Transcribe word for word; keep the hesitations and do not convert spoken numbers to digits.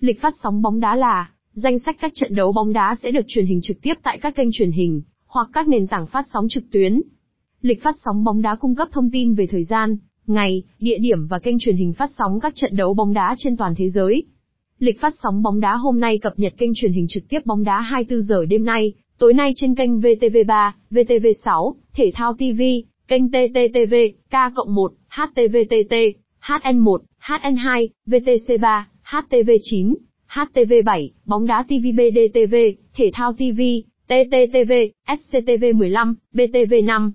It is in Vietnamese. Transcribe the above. Lịch phát sóng bóng đá là danh sách các trận đấu bóng đá sẽ được truyền hình trực tiếp tại các kênh truyền hình hoặc các nền tảng phát sóng trực tuyến. Lịch phát sóng bóng đá cung cấp thông tin về thời gian, ngày, địa điểm và kênh truyền hình phát sóng các trận đấu bóng đá trên toàn thế giới. Lịch phát sóng bóng đá hôm nay cập nhật kênh truyền hình trực tiếp bóng đá hai mươi tư giờ đêm nay, tối nay trên kênh vê tê vê ba, vê tê vê sáu, Thể thao ti vi, kênh tê tê tê vê, K cộng một, hát tê vê tê tê, hát en một, hát en hai, vê tê xê ba, hát tê vê chín, hát tê vê bảy, Bóng đá ti vi bê đê tê vê, Thể thao ti vi, tê tê tê vê, ét xê tê vê mười lăm, bê tê vê năm.